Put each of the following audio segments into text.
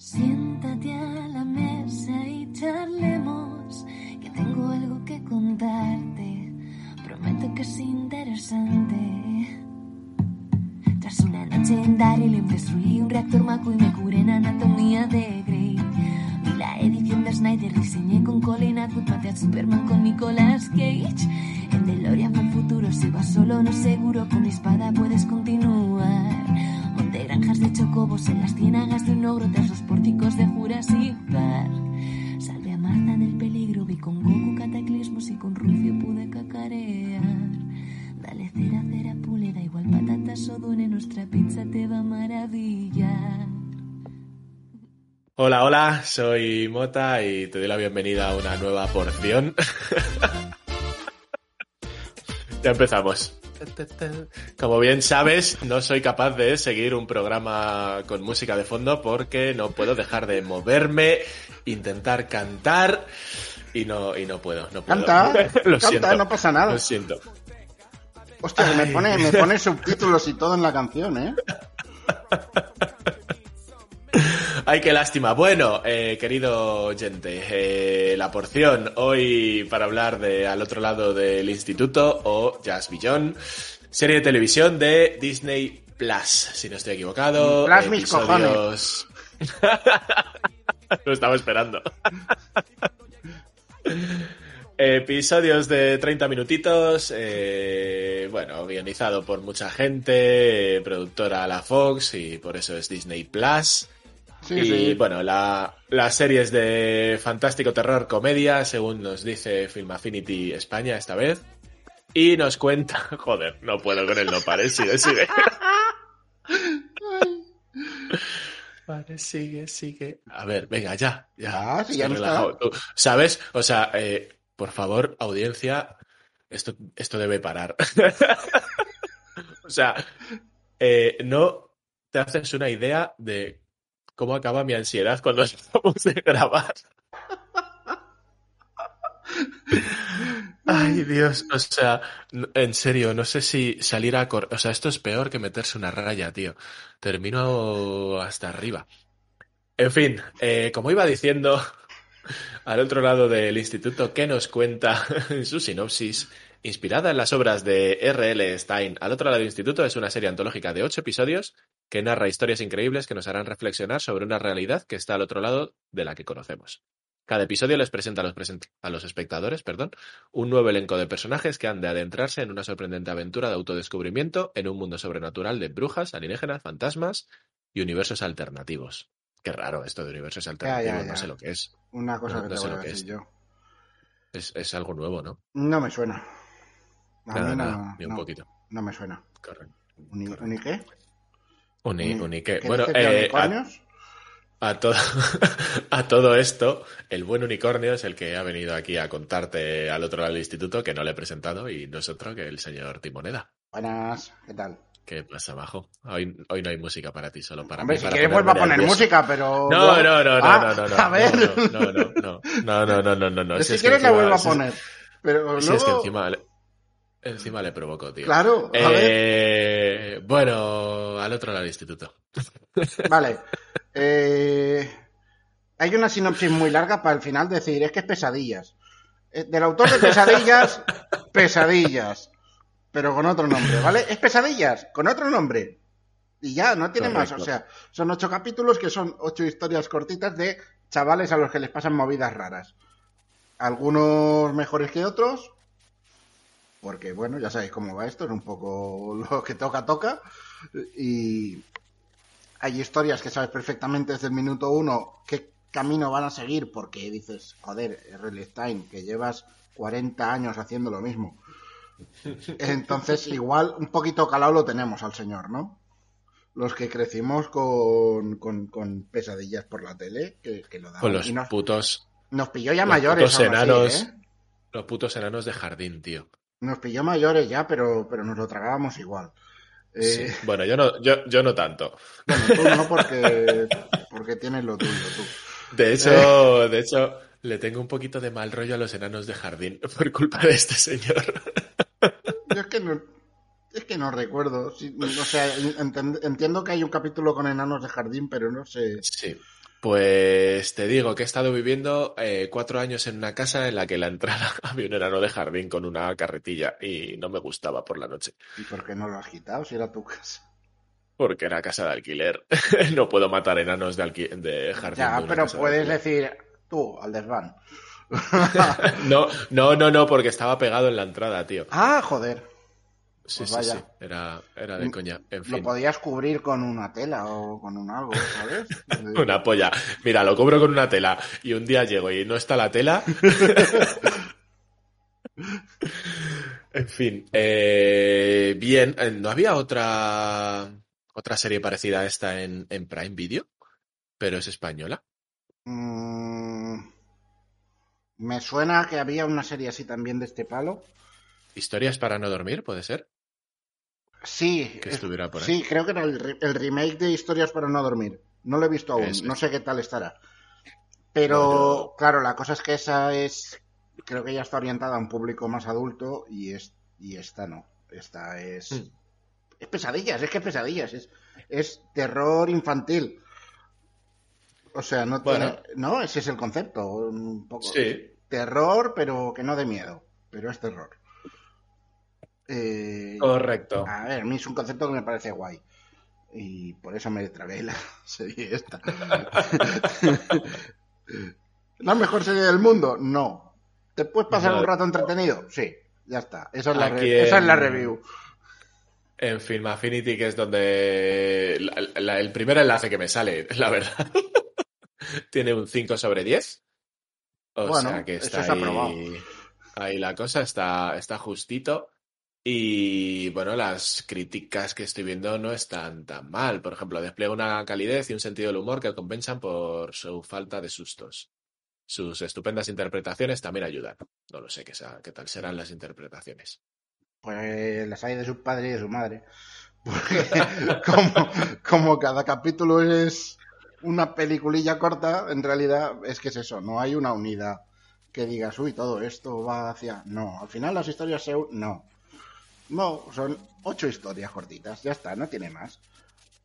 Siéntate a la mesa y charlemos, que tengo algo que contarte. Prometo que es interesante. Tras una noche en Darillium destruí un reactor Maku y me curé en anatomía de Grey. Vi la edición de Snyder, diseñé con Colleen Atwood, maté a Superman con Nicolas Cage. En DeLorean fue el futuro, si vas solo no seguro, con mi espada puedes continuar. Monté granjas de chocobos en las ciénagas de un ogro tras los pórticos de Jurassic Park. Salvé a Marta del peligro, vi con Goku cataclismos y con Rufio pude cacarear. Dale cera, cera, pulera, igual patatas o dune, nuestra pizza te va a maravillar. Hola, hola, soy Mota y te doy la bienvenida a una nueva porción. Ya empezamos. Como bien sabes, no soy capaz de seguir un programa con música de fondo porque no puedo dejar de moverme, intentar cantar y no puedo. Canta, lo canta, siento, no pasa nada. Lo siento. Hostia, me pone subtítulos y todo en la canción, ¿eh? Ay, qué lástima. Bueno, querido oyente, la porción hoy para hablar de Al otro lado del Instituto o Just Beyond, serie de televisión de Disney Plus, si no estoy equivocado. Plus mis cojones. Lo estaba esperando. Episodios de 30 minutitos, bueno, guionizado por mucha gente, productora a la Fox y por eso es Disney Plus. Sí, y sí. Bueno, las series de fantástico, terror, comedia, según nos dice Film Affinity España esta vez. Y nos cuenta... Joder, no puedo con el no pares, sigue. Vale, sigue. A ver, venga, ya. Ah, sí, ya no relajado. Está. Tú, ¿sabes? O sea... por favor, audiencia, esto debe parar. O sea, no te haces una idea de cómo acaba mi ansiedad cuando acabamos de grabar. Ay, Dios, o sea, en serio, no sé si salir a correr. O sea, esto es peor que meterse una raya, tío. Termino hasta arriba. En fin, como iba diciendo... Al otro lado del instituto, que nos cuenta en su sinopsis, inspirada en las obras de R.L. Stine. Al otro lado del instituto es una serie antológica de 8 episodios que narra historias increíbles que nos harán reflexionar sobre una realidad que está al otro lado de la que conocemos. Cada episodio les presenta a los espectadores, un nuevo elenco de personajes que han de adentrarse en una sorprendente aventura de autodescubrimiento en un mundo sobrenatural de brujas, alienígenas, fantasmas y universos alternativos. Qué raro esto de universos alternativos, ya. No sé lo que es. Una cosa que no sé lo que es. Yo. Es algo nuevo, ¿no? No me suena. Nada, ni un poquito. No me suena. Correcto. ¿Uni qué? ¿Uni qué? Bueno, a todo esto, el buen unicornio es el que ha venido aquí a contarte al otro lado del instituto, que no le he presentado, y no es otro que el señor Timoneda. Buenas, ¿qué tal? ¿Qué pasa, Majo? Hoy no hay música para ti, solo para mí. Hombre, si quieres vuelvo a poner música, pero... No. A ver. No. Si quieres la vuelvo a poner. Pero si luego... es que encima le provoco, tío. Claro, a ver. Bueno, al otro lado del instituto. Vale. Hay una sinopsis muy larga para al final decir, es que es pesadillas. Del autor de pesadillas. Pero con otro nombre, ¿vale? Es pesadillas, con otro nombre. Y ya, no tiene Correcto. Más. O sea, son 8 capítulos que son 8 historias cortitas de chavales a los que les pasan movidas raras. Algunos mejores que otros. Porque, bueno, ya sabéis cómo va esto. Es un poco lo que toca. Y hay historias que sabes perfectamente desde el minuto 1 qué camino van a seguir. Porque dices, joder, R.L. Stine, que llevas 40 años haciendo lo mismo. Entonces igual un poquito calado lo tenemos al señor, ¿no? Los que crecimos con pesadillas por la tele que lo daban. Con los putos. Nos pilló ya mayores. Los putos enanos de jardín, tío. Nos pilló mayores ya, pero nos lo tragábamos igual. Sí. Bueno, yo no tanto. Bueno, tú no porque tienes lo tuyo, tú. De hecho, le tengo un poquito de mal rollo a los enanos de jardín por culpa de este señor. Yo es que no recuerdo. O sea, entiendo que hay un capítulo con enanos de jardín, pero no sé. Sí. Pues te digo que he estado viviendo 4 años en una casa en la que la entrada había un enano de jardín con una carretilla y no me gustaba por la noche. ¿Y por qué no lo has quitado si era tu casa? Porque era casa de alquiler. No puedo matar enanos de jardín. Ya, pero puedes decir tú, al desván. No, porque estaba pegado en la entrada, tío. Ah, joder. Sí, pues sí, era de coña. En fin. Lo podías cubrir con una tela o con un algo, ¿sabes? Una polla. Mira, lo cubro con una tela y un día llego y no está la tela. En fin. Bien, ¿no había otra serie parecida a esta en Prime Video? Pero es española. Me suena que había una serie así también de este palo. ¿Historias para no dormir, puede ser? Sí, que estuviera por ahí. Sí, creo que era el remake de Historias para no dormir. No lo he visto aún, no sé qué tal estará. Pero, claro, la cosa es que esa es... Creo que ya está orientada a un público más adulto y esta no. Esta es... Es pesadillas, es que es pesadillas. Es terror infantil. O sea, no tiene... No, ese es el concepto. Un poco sí. Terror, pero que no de miedo. Pero es terror. Correcto. A ver, a mí es un concepto que me parece guay. Y por eso me tragué la serie esta. ¿La mejor serie del mundo? No. ¿Te puedes pasar un rato entretenido? Sí, ya está. Esa es la, esa es la review. En Film Affinity, que es donde el primer enlace que me sale, la verdad. Tiene un 5 sobre 10. O sea que está eso ahí. Ahí la cosa está justito. Y, bueno, las críticas que estoy viendo no están tan mal. Por ejemplo, despliega una calidez y un sentido del humor que compensan por su falta de sustos. Sus estupendas interpretaciones también ayudan. No lo sé qué tal serán las interpretaciones. Pues las hay de su padre y de su madre. Porque como cada capítulo es una peliculilla corta, en realidad es que es eso, no hay una unidad que digas, uy, todo esto va hacia... No, al final las historias se... No, son 8 historias cortitas, ya está, no tiene más.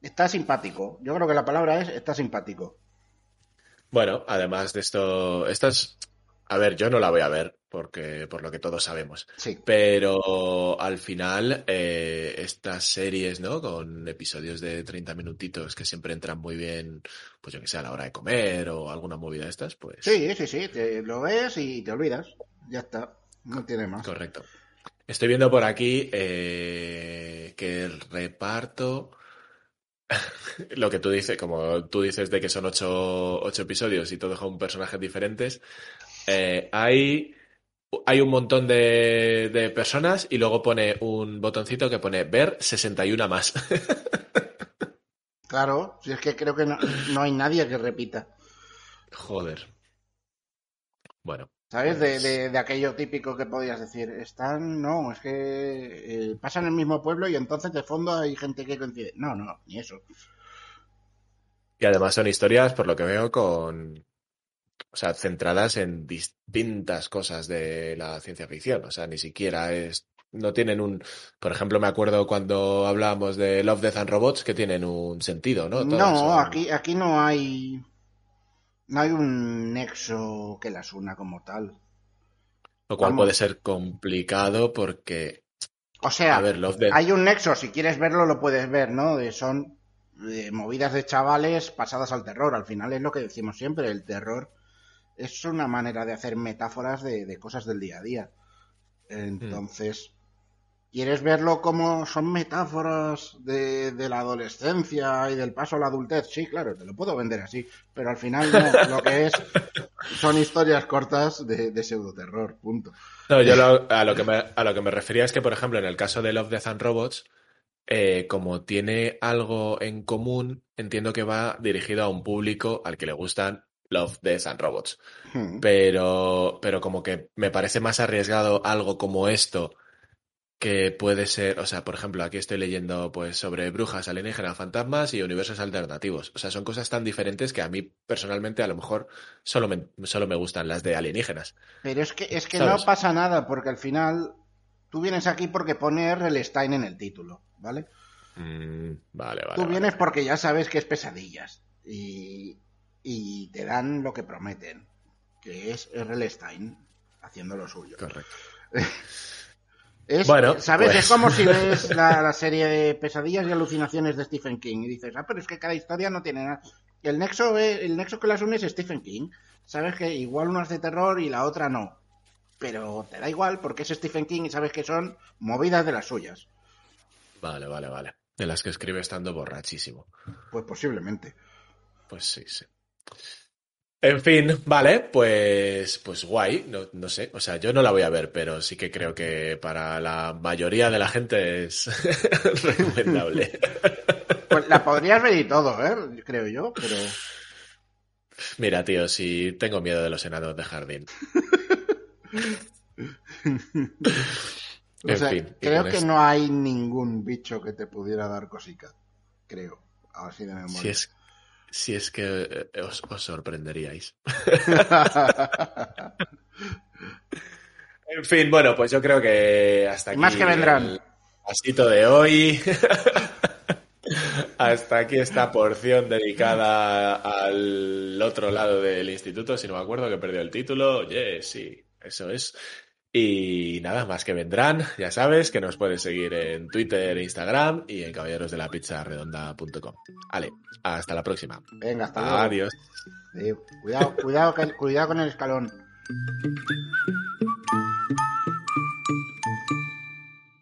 Está simpático, yo creo que la palabra es está simpático. Bueno, además de esto, a ver, yo no la voy a ver, porque por lo que todos sabemos. Sí. Pero al final, estas series, ¿no? Con episodios de 30 minutitos que siempre entran muy bien, pues yo que sé, a la hora de comer o alguna movida de estas, pues... Sí, lo ves y te olvidas, ya está, no tiene más. Correcto. Estoy viendo por aquí que el reparto, lo que tú dices, como tú dices de que son 8 episodios y todos con personajes diferentes, hay un montón de personas y luego pone un botoncito que pone ver 61 más. Claro, si es que creo que no hay nadie que repita. Joder. Bueno. ¿Sabes? De aquello típico que podías decir, es que pasan el mismo pueblo y entonces de fondo hay gente que coincide. No, ni eso. Y además son historias, por lo que veo, centradas en distintas cosas de la ciencia ficción. O sea, ni siquiera no tienen un... Por ejemplo, me acuerdo cuando hablábamos de Love, Death and Robots, que tienen un sentido, ¿no? Aquí no hay... No hay un nexo que las una como tal. Lo cual puede ser complicado porque... O sea, hay un nexo, si quieres verlo lo puedes ver, ¿no? Son movidas de chavales pasadas al terror. Al final es lo que decimos siempre, el terror es una manera de hacer metáforas de cosas del día a día. Entonces, ¿quieres verlo como son metáforas de la adolescencia y del paso a la adultez? Sí, claro, te lo puedo vender así, pero al final no, lo que es son historias cortas de pseudoterror, punto. No, yo a lo que me refería es que, por ejemplo, en el caso de Love, Death and Robots, como tiene algo en común, entiendo que va dirigido a un público al que le gustan Love, Death and Robots. Pero como que me parece más arriesgado algo como esto, que puede ser, o sea, por ejemplo, aquí estoy leyendo pues sobre brujas, alienígenas, fantasmas y universos alternativos. O sea, son cosas tan diferentes que a mí personalmente a lo mejor solo me gustan las de alienígenas. Pero es que no pasa nada porque al final tú vienes aquí porque pone R.L. Stine en el título, ¿vale? Vale. Tú vienes porque ya sabes que es pesadillas y y te dan lo que prometen, que es R.L. Stine haciendo lo suyo. Correcto. Es, bueno, ¿sabes? Pues... es como si ves la serie de Pesadillas y Alucinaciones de Stephen King y dices, ah, pero es que cada historia no tiene nada. El nexo que las une es Stephen King. Sabes que igual una es de terror y la otra no, pero te da igual porque es Stephen King y sabes que son movidas de las suyas. Vale. De las que escribe estando borrachísimo. Pues posiblemente. Pues sí. En fin, vale, pues guay, no sé, o sea, yo no la voy a ver, pero sí que creo que para la mayoría de la gente es recomendable. Pues la podrías ver y todo, creo yo, pero... Mira, tío, si tengo miedo de los enanos de jardín. En fin, creo que no hay ningún bicho que te pudiera dar cosica, creo, así de memoria. Si es que os sorprenderíais. En fin, bueno, pues yo creo que hasta aquí... Más que vendrán. El pasito de hoy. Hasta aquí esta porción dedicada al otro lado del instituto. Si no me acuerdo que perdió el título. Oye, sí, eso es. Y nada, más que vendrán. Ya sabes que nos puedes seguir en Twitter, Instagram y en caballerosdelapizzaredonda.com. Vale, hasta la próxima. Venga, hasta luego. Adiós. Sí, cuidado con el escalón.